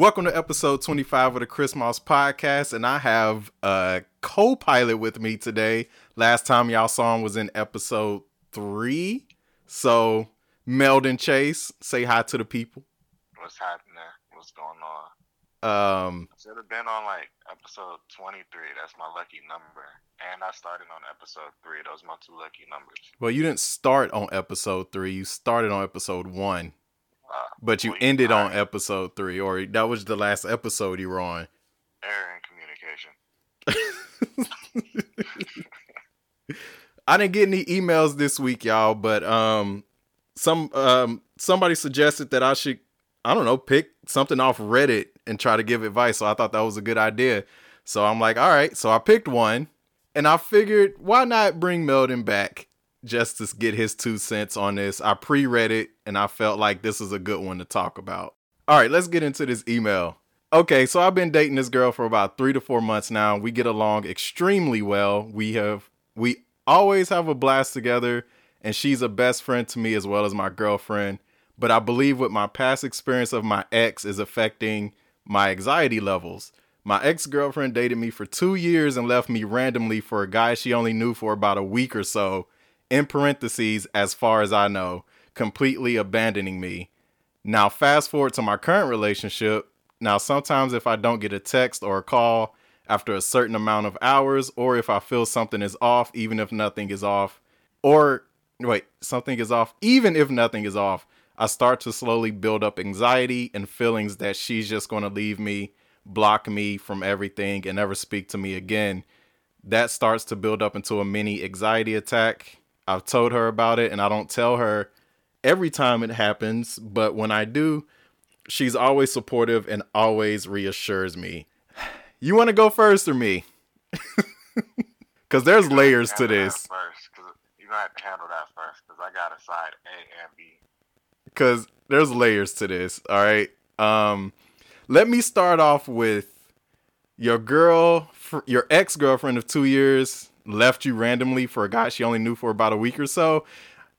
Welcome to episode 25 of the Chris Mouse Podcast, and I have a co-pilot with me today. Last time y'all saw him was in episode 3, so Meldon Chase, say hi to the people. What's happening? What's going on? I should have been on like episode 23. That's my lucky number, and I started on episode 3. Those are my two lucky numbers. Well, you didn't start on episode 3. You started on episode 1. But you ended on episode 3, or that was the last episode you were on. Error in communication. I didn't get any emails this week, y'all, but somebody suggested that I should, pick something off Reddit and try to give advice. So I thought that was a good idea. So I'm like, all right. So I picked one, and I figured, why not bring Meldon back? Just to get his 2 cents on this. I pre-read it, and I felt like this is a good one to talk about. All right, let's get into this email. Okay, so I've been dating this girl for about 3 to 4 months now. We get along extremely well. We always have a blast together, and she's a best friend to me as well as my girlfriend. But I believe with my past experience of my ex is affecting my anxiety levels. My ex-girlfriend dated me for 2 years and left me randomly for a guy she only knew for about a week or so. In parentheses, as far as I know, completely abandoning me. Now, fast forward to my current relationship. Now, sometimes if I don't get a text or a call after a certain amount of hours, or if I feel something is off, even if nothing is off, I start to slowly build up anxiety and feelings that she's just going to leave me, block me from everything, and never speak to me again. That starts to build up into a mini anxiety attack. I've told her about it, and I don't tell her every time it happens, but when I do, she's always supportive and always reassures me. You want to go first or me? Because there's layers to this. You're going to have to handle that first, because I got a side A and B. Because there's layers to this, all right? Let me start off with your ex-girlfriend of 2 years... left you randomly for a guy she only knew for about a week or so.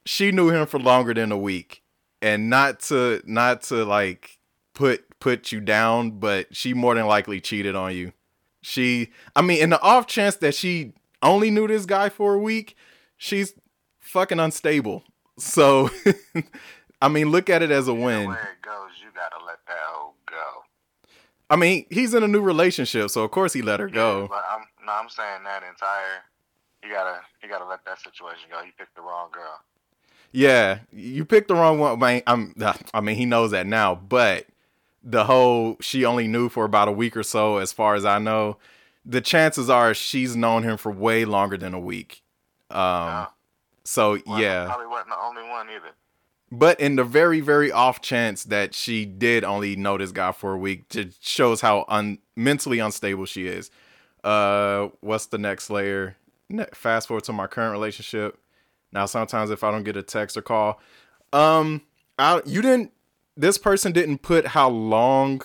She knew him for longer than a week, and not to like put you down, but she more than likely cheated on you. In the off chance that she only knew this guy for a week, she's fucking unstable. So, look at it as a win. Where it goes, you gotta let that hoe go. He's in a new relationship, so of course he let her go. But I'm saying that entire. You gotta let that situation go. You picked the wrong girl. Yeah, you picked the wrong one. He knows that now. But the whole she only knew for about a week or so, as far as I know, the chances are she's known him for way longer than a week. I probably wasn't the only one either. But in the very, very off chance that she did only know this guy for a week, just shows how mentally unstable she is. What's the next layer? Fast forward to my current relationship. Now, sometimes if I don't get a text or call, this person didn't put how long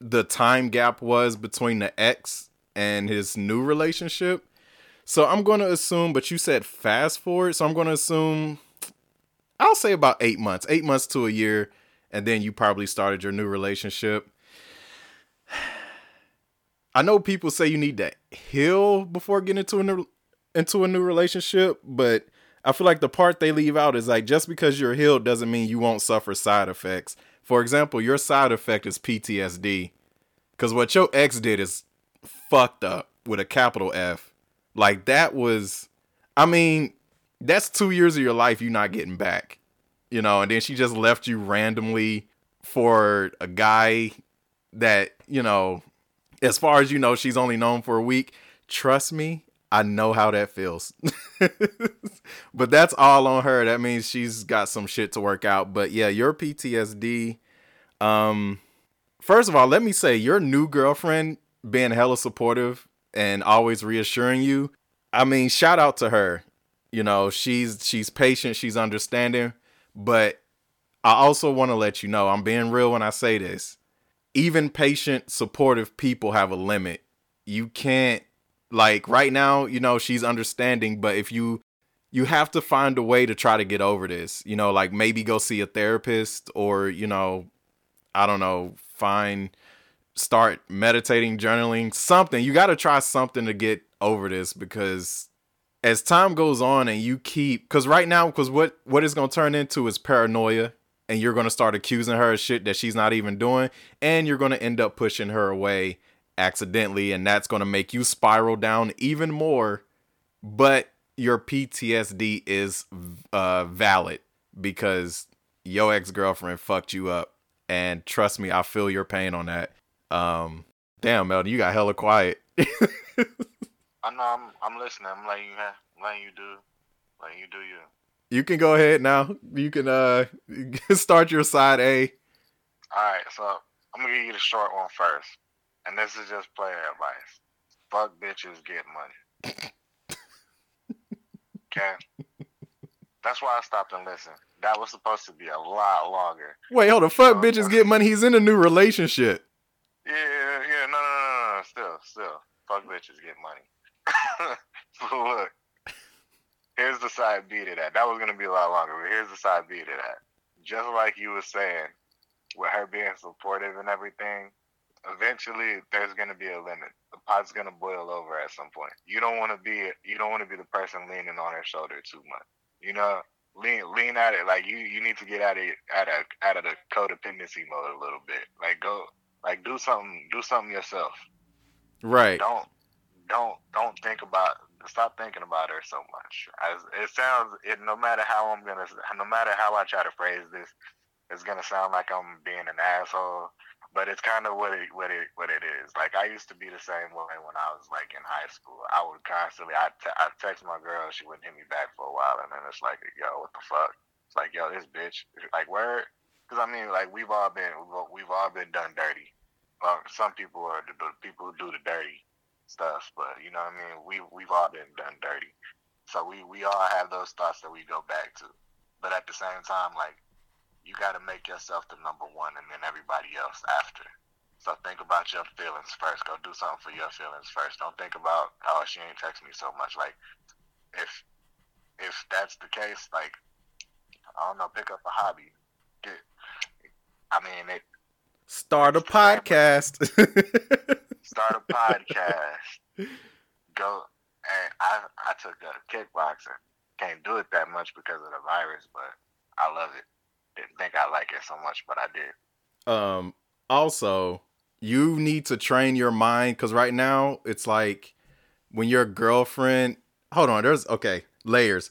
the time gap was between the ex and his new relationship. So I'm going to assume, but you said fast forward. So I'm going to assume, I'll say about 8 months, 8 months to a year. And then you probably started your new relationship. I know people say you need to heal before getting into a new relationship, but I feel like the part they leave out is like, just because you're healed doesn't mean you won't suffer side effects. For example, your side effect is PTSD, because what your ex did is fucked up with a capital F. Like that was, that's 2 years of your life you're not getting back, and then she just left you randomly for a guy that, as far as you know, she's only known for a week. Trust me, I know how that feels. But that's all on her. That means she's got some shit to work out. But yeah, your PTSD. First of all, let me say your new girlfriend being hella supportive and always reassuring you. Shout out to her. She's patient. She's understanding. But I also want to let you know I'm being real when I say this. Even patient, supportive people have a limit. You can't, like right now, she's understanding, but if you have to find a way to try to get over this, like maybe go see a therapist or, I don't know, start meditating, journaling, something. You got to try something to get over this, because as time goes on and you keep, because right now, because what it's going to turn into is paranoia, and you're going to start accusing her of shit that she's not even doing, and you're going to end up pushing her away accidentally, and that's going to make you spiral down even more. But your PTSD is valid because your ex-girlfriend fucked you up, and trust me, I feel your pain on that. Damn, Meldon, you got hella quiet. I know, I'm listening. I'm letting you have, letting you do you. You can go ahead now. You can start your side A. All right, so I'm gonna give you the short one first, and this is just player advice. Fuck bitches, get money. Okay, that's why I stopped and listened. That was supposed to be a lot longer. Wait, hold on. Fuck bitches, get money. He's in a new relationship. Yeah, no. Still. Fuck bitches, get money. So look, here's the side B to that. That was going to be a lot longer, but here's the side B to that. Just like you were saying, with her being supportive and everything, eventually there's going to be a limit. The pot's going to boil over at some point. You don't want to be the person leaning on her shoulder too much. You know, lean at it. Like you need to get out of the codependency mode a little bit. Like go. Like do something yourself. Right. Don't think about. Stop thinking about her so much. No matter how I try to phrase this, it's gonna sound like I'm being an asshole. But it's kind of what it is. Like I used to be the same way when I was like in high school. I would constantly. I text my girl. She wouldn't hit me back for a while, and then it's like, yo, what the fuck? It's like, yo, this bitch. Like where. Because, I mean, like, we've all been done dirty. Some people are the people who do the dirty stuff, but, you know what I mean? We've all been done dirty. So we all have those thoughts that we go back to. But at the same time, like, you got to make yourself the number one and then everybody else after. So think about your feelings first. Go do something for your feelings first. Don't think about, oh, she ain't text me so much. Like, if that's the case, like, I don't know, pick up a hobby. Start a podcast. Start a podcast. Go. And I took a kickboxing. Can't do it that much because of the virus, but I love it. Didn't think I like it so much, but I did. Also, you need to train your mind, because right now it's like when your girlfriend. Hold on. Layers.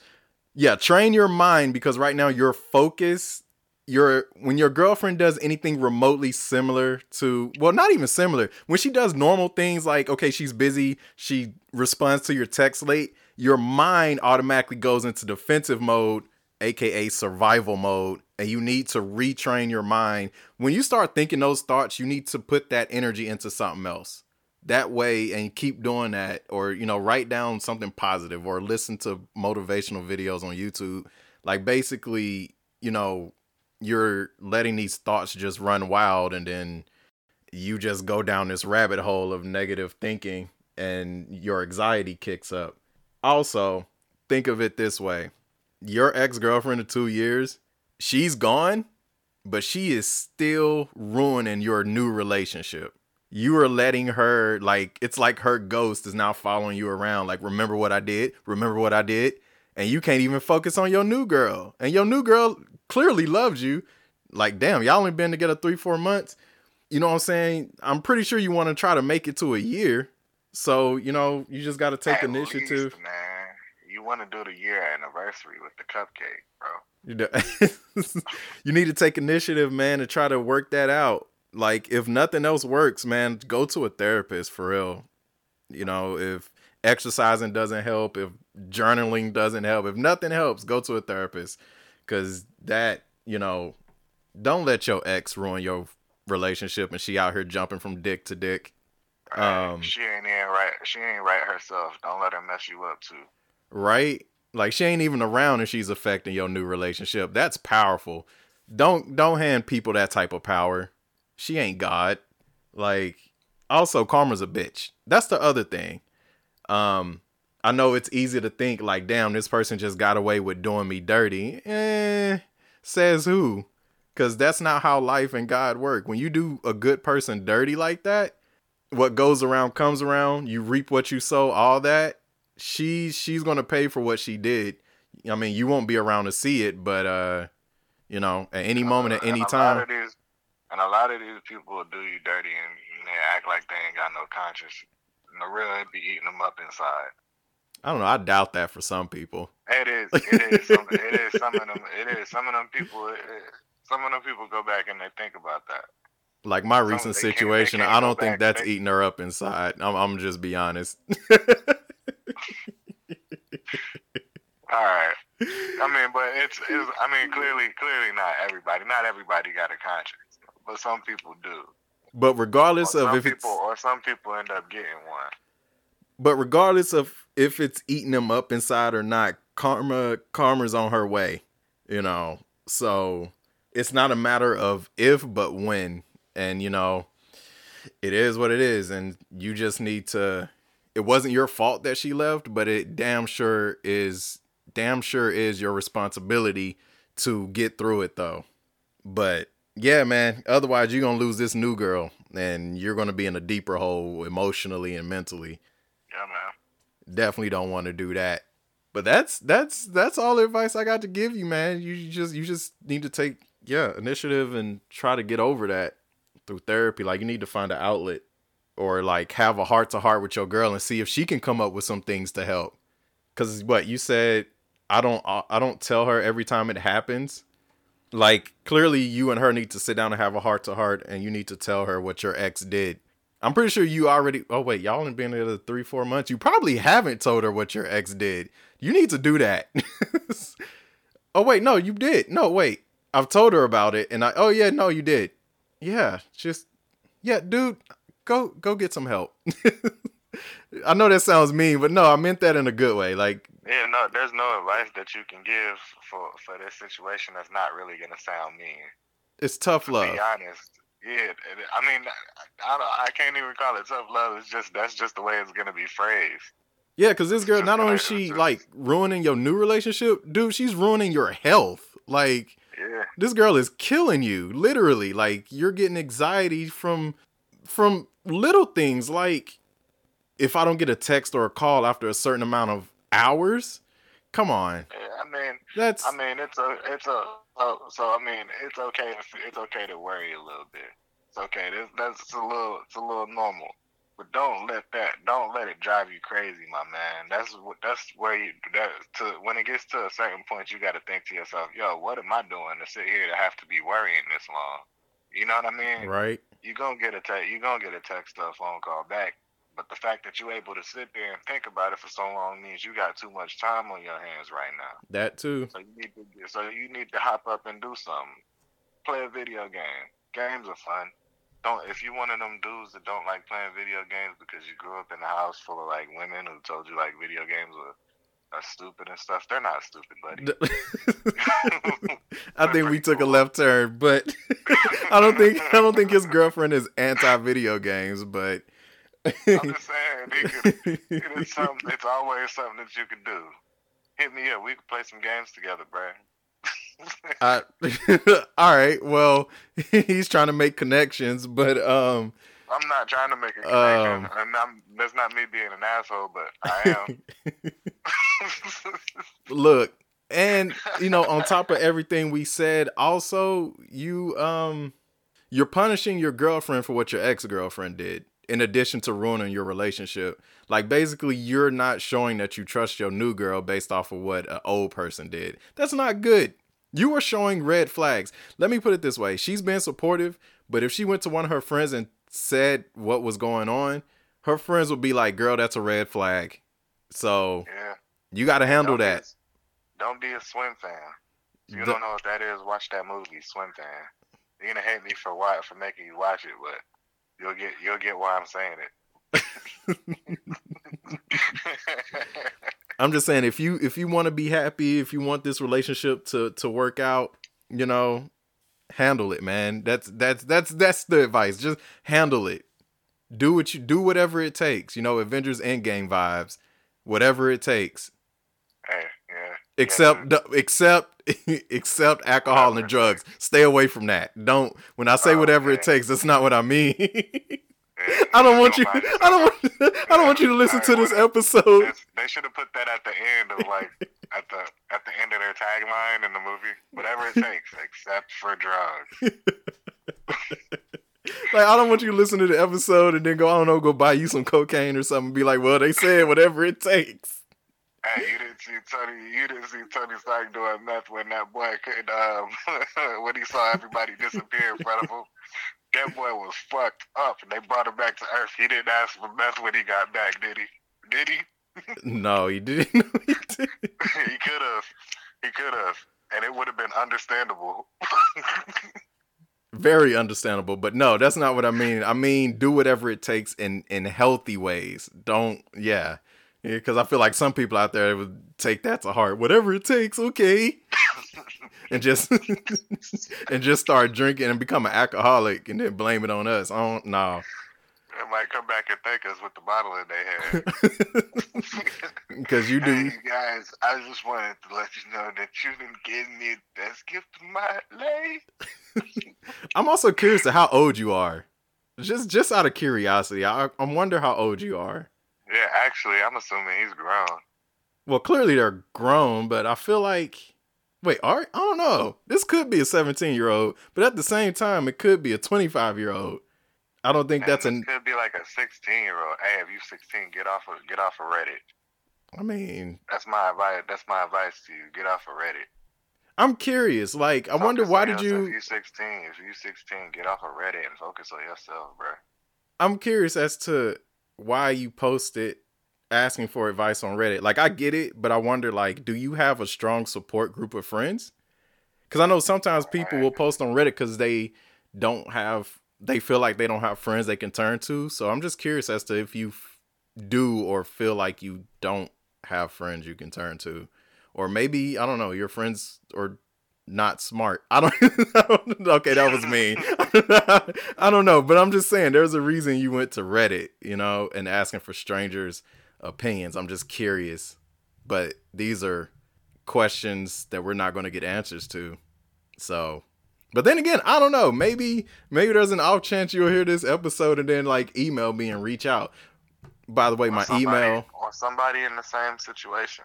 Yeah, train your mind, because right now your focus. When your girlfriend does anything remotely similar to, well, not even similar, when she does normal things like, okay, she's busy, she responds to your text late, your mind automatically goes into defensive mode, aka survival mode, and you need to retrain your mind. When you start thinking those thoughts, you need to put that energy into something else. That way, and keep doing that, or, you know, write down something positive or listen to motivational videos on YouTube. Like, basically, you know, you're letting these thoughts just run wild, and then you just go down this rabbit hole of negative thinking and your anxiety kicks up. Also, think of it this way. Your ex-girlfriend of 2 years, she's gone, but she is still ruining your new relationship. You are letting her, like, it's like her ghost is now following you around. Like, remember what I did. And you can't even focus on your new girl. And your new girl clearly loves you. Like, damn, y'all only been together 3-4 months. You know what I'm saying? I'm pretty sure you want to try to make it to a year. So, you know, you just got to take initiative. Least, man, you want to do the year anniversary with the cupcake, bro. You need to take initiative, man, to try to work that out. Like, if nothing else works, man, go to a therapist for real. You know, if exercising doesn't help, if journaling doesn't help, if nothing helps, go to a therapist. Because that, you know, don't let your ex ruin your relationship and she out here jumping from dick to dick. She ain't right herself. Don't let her mess you up too. Right? Like, she ain't even around and she's affecting your new relationship. That's powerful. Don't hand people that type of power. She ain't God. Like, also, karma's a bitch. That's the other thing. I know it's easy to think like, damn, this person just got away with doing me dirty. Says who? Because that's not how life and God work. When you do a good person dirty like that, what goes around comes around. You reap what you sow, all that. She's going to pay for what she did. I mean, you won't be around to see it, but, you know, at any moment, at any time. A lot of these people will do you dirty and they act like they ain't got no conscience. And the real, it be eating them up inside. I don't know. I doubt that for some people. It is. Some of them people go back and they think about that. Like my recent situation, I don't think that's eating her up inside. I'm just be honest. All right. I mean, but it's I mean, clearly not everybody got a conscience, but some people do. But regardless of if people, it's... Or some people end up getting one. But regardless of if it's eating them up inside or not, karma's on her way, you know. So it's not a matter of if, but when. And, you know, it is what it is. And you just need to... It wasn't your fault that she left, but it damn sure is your responsibility to get through it, though. But yeah, man, otherwise you're going to lose this new girl and you're going to be in a deeper hole emotionally and mentally. Yeah, man. Definitely don't want to do that. But that's all the advice I got to give you, man. You just need to take initiative and try to get over that through therapy. Like, you need to find an outlet or like have a heart-to-heart with your girl and see if she can come up with some things to help. Cause what you said, I don't tell her every time it happens. Like, clearly you and her need to sit down and have a heart-to-heart, and you need to tell her what your ex did. I'm pretty sure you already... Oh, wait, y'all only been there 3-4 months. You probably haven't told her what your ex did. You need to do that. Oh, wait, no, you did. No, wait. I've told her about it, and oh, yeah, no, you did. Yeah, dude, go get some help. I know that sounds mean, but no, I meant that in a good way. Like, yeah, no, there's no advice that you can give for this situation that's not really going to sound mean. It's tough love. To be honest. Yeah, I mean, I can't even call it tough love. It's just, that's just the way it's going to be phrased. Yeah, because this girl, not only is she like ruining your new relationship, dude, she's ruining your health. Like, yeah. This girl is killing you, literally. Like, you're getting anxiety from little things. Like, if I don't get a text or a call after a certain amount of hours, come on. Yeah, I mean, that's... I mean, it's okay. It's okay to worry a little bit. It's okay. It's a little normal. But don't let it drive you crazy, my man. When it gets to a certain point, you got to think to yourself, yo, what am I doing to sit here to have to be worrying this long? You know what I mean? Right. You're gonna get a text or a phone call back. But the fact that you're able to sit there and think about it for so long means you got too much time on your hands right now. That too. So you need to hop up and do something. Play a video game. Games are fun. If you're one of them dudes that don't like playing video games because you grew up in a house full of like women who told you like video games are stupid and stuff, they're not stupid, buddy. I think we took a left turn, but I don't think his girlfriend is anti-video games, but. I'm just saying, it's always something that you can do. Hit me up. We can play some games together, bro. All right. Well, he's trying to make connections, but I'm not trying to make a connection. That's not me being an asshole, but I am. Look, and you know, on top of everything we said, also you're punishing your girlfriend for what your ex-girlfriend did. In addition to ruining your relationship, like basically you're not showing that you trust your new girl based off of what an old person did. That's not good. You are showing red flags. Let me put it this way. She's been supportive, but if she went to one of her friends and said what was going on, her friends would be like, girl, that's a red flag. So you got to handle that. Don't be a swim fan. If you don't know what that is, watch that movie, Swimfan. You're going to hate me for making you watch it, but... You'll get why I'm saying it. I'm just saying, if you want to be happy, if you want this relationship to work out, you know, handle it, man. That's the advice. Just handle it. Do whatever it takes. You know, Avengers Endgame vibes. Whatever it takes. Hey, yeah. Except alcohol and drugs. Stay away from that. Don't. When I say whatever it takes, that's not what I mean. I don't want you to listen to this episode. They should have put that at the end of at the end of their tagline in the movie. Whatever it takes, except for drugs. I don't want you to listen to the episode and then go buy you some cocaine or something and be like, well, they said whatever it takes. Hey, you didn't see Tony Stark doing meth when that boy could, when he saw everybody disappear in front of him. That boy was fucked up and they brought him back to Earth. He didn't ask for meth when he got back, did he? Did he? No, he didn't. He could have. He could have. And it would have been understandable. Very understandable, but no, that's not what I mean. I mean, do whatever it takes in healthy ways. Don't, because I feel like some people out there would take that to heart. Whatever it takes, okay, and just start drinking and become an alcoholic and then blame it on us. No. They might come back and thank us with the bottle in their hand. Because you do. Hey, you guys, I just wanted to let you know that you've been giving me the best gift of my life. I'm also curious to how old you are. Just out of curiosity, I wonder how old you are. Yeah, actually, I'm assuming he's grown. Well, clearly they're grown, but I feel like... Wait, Art? I don't know. This could be a 17-year-old, but at the same time, it could be a 25-year-old. I don't think that's an... It could be like a 16-year-old. Hey, if you 16, get off of Reddit. I mean... That's my advice to you. Get off of Reddit. I'm curious. I wonder why did you... If you 16, get off of Reddit and focus on yourself, bro. I'm curious as to why you posted asking for advice on Reddit. I get it, but I wonder, do you have a strong support group of friends? Because I know sometimes people will post on Reddit because they feel like they don't have friends they can turn to. So I'm just curious as to if you do or feel like you don't have friends you can turn to, or maybe, I don't know, your friends are not smart. I don't okay, that was mean. I don't know, but I'm just saying there's a reason you went to Reddit, and asking for strangers' opinions. I'm just curious, but these are questions that we're not going to get answers to. So, but then again, I don't know. Maybe there's an off chance you'll hear this episode and then email me and reach out. By the way, somebody in the same situation.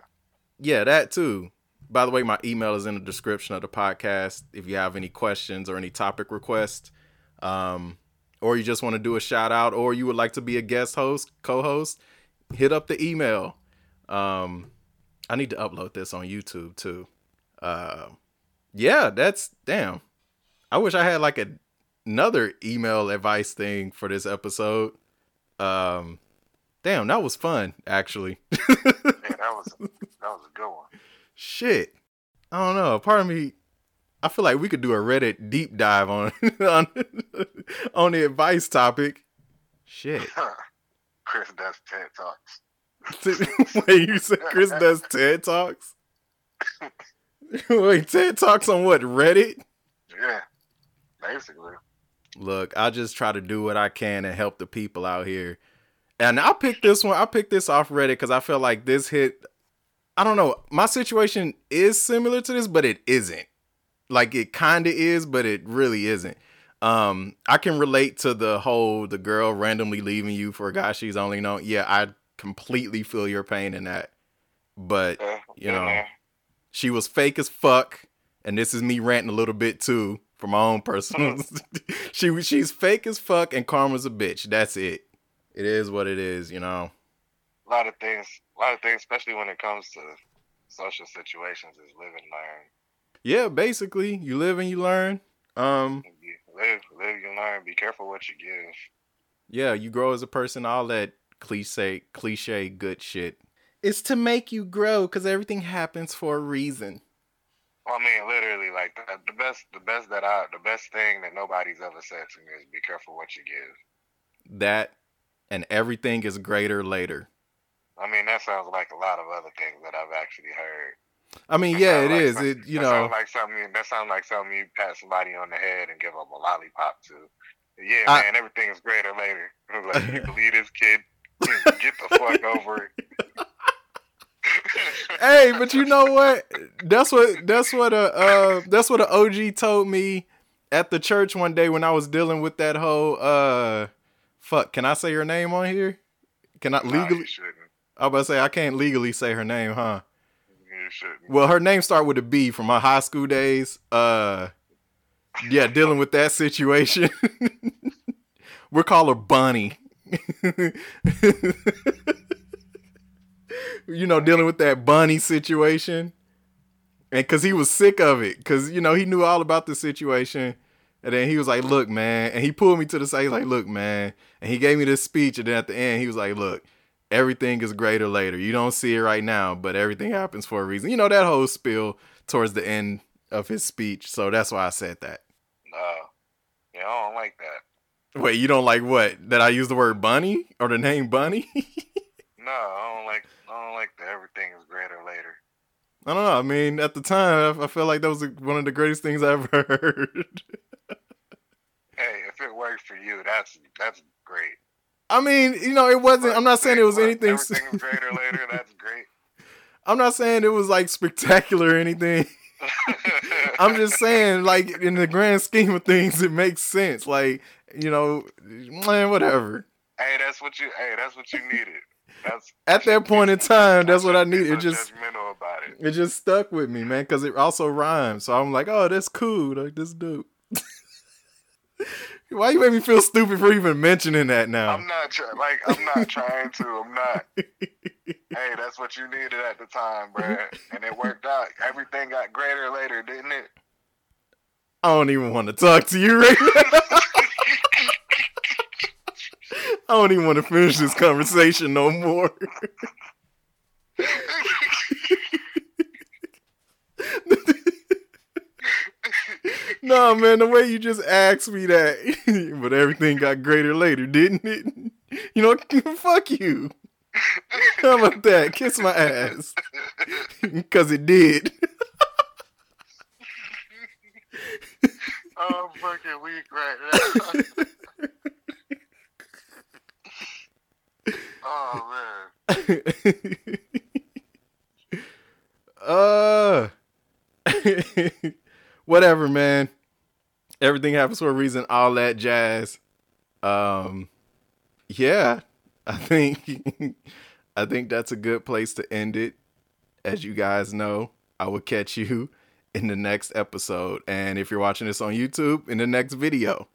Yeah, that too. By the way, my email is in the description of the podcast. If you have any questions or any topic requests, or you just want to do a shout out, or you would like to be a guest host, co-host, hit up the email. I need to upload this on YouTube too. Damn. I wish I had another email advice thing for this episode. Damn, that was fun, actually. Yeah, that was a good one. Shit. I don't know. Part of me, I feel like we could do a Reddit deep dive on the advice topic. Shit. Chris does TED Talks. Wait, you said Chris does TED Talks? Wait, TED Talks on what? Reddit? Yeah. Basically. Look, I just try to do what I can and help the people out here. And I picked this one. I picked this off Reddit because I feel like this hit... I don't know. My situation is similar to this, but it isn't. It kind of is, but it really isn't. I can relate to the girl randomly leaving you for a guy she's only known. Yeah, I completely feel your pain in that. But, she was fake as fuck. And this is me ranting a little bit, too, for my own personal. She's fake as fuck and karma's a bitch. That's it. It is what it is, A lot of things, especially when it comes to social situations, is live and learn. Yeah, basically, you live and you learn. Live, you learn. Be careful what you give. Yeah, you grow as a person. All that cliche, good shit. It's to make you grow, because everything happens for a reason. Well, I mean, literally, the best thing that nobody's ever said to me is be careful what you give. That, and everything is greater later. I mean, that sounds like a lot of other things that I've actually heard. I mean, it is. That sounds like something you pat somebody on the head and give them a lollipop to. Yeah, man, everything's greater later. You believe this kid? Get the fuck over it. Hey, but you know what? That's what an OG told me at the church one day when I was dealing with that whole Can I say her name on here? Can I legally? You shouldn't. I was about to say I can't legally say her name, huh? You shouldn't. Well, her name started with a B from my high school days. Yeah, dealing with that situation. We'll call her Bonnie. You know, dealing with that Bunny situation. And because he was sick of it. Because, you know, he knew all about the situation. And then he was like, look, man. And he pulled me to the side. He's like, look, man. And he gave me this speech. And then at the end, he was like, look, everything is greater later. You don't see it right now, but everything happens for a reason. You know, that whole spiel towards the end of his speech. So that's why I said that. No. Yeah, I don't like that. Wait, you don't like what? That I use the word Bunny? Or the name Bunny? No, I don't like the everything is greater later. I don't know. I mean, at the time, I feel like that was one of the greatest things I ever heard. Hey, if it works for you, that's great. I mean, you know, it wasn't. I'm not saying it was anything. Everything is greater later. That's great. I'm not saying it was like spectacular or anything. I'm just saying, like, in the grand scheme of things, it makes sense. Like, you know, man, whatever. Hey, that's what you needed. At that point in time, that's what I needed. It just stuck with me, man, because it also rhymes. So I'm like, oh, that's cool. Like, this dude. Why you make me feel stupid for even mentioning that now? I'm not trying to. Hey, that's what you needed at the time, bro. And it worked out. Everything got greater later, didn't it? I don't even want to talk to you right now. I don't even want to finish this conversation no more. No, man, the way you just asked me that. But everything got greater later, didn't it? You know, fuck you. How about that? Kiss my ass. Because it did. I'm fucking weak right now. Oh man. Whatever, man. Everything happens for a reason, all that jazz. Yeah. I think that's a good place to end it. As you guys know, I will catch you in the next episode. And if you're watching this on YouTube, in the next video.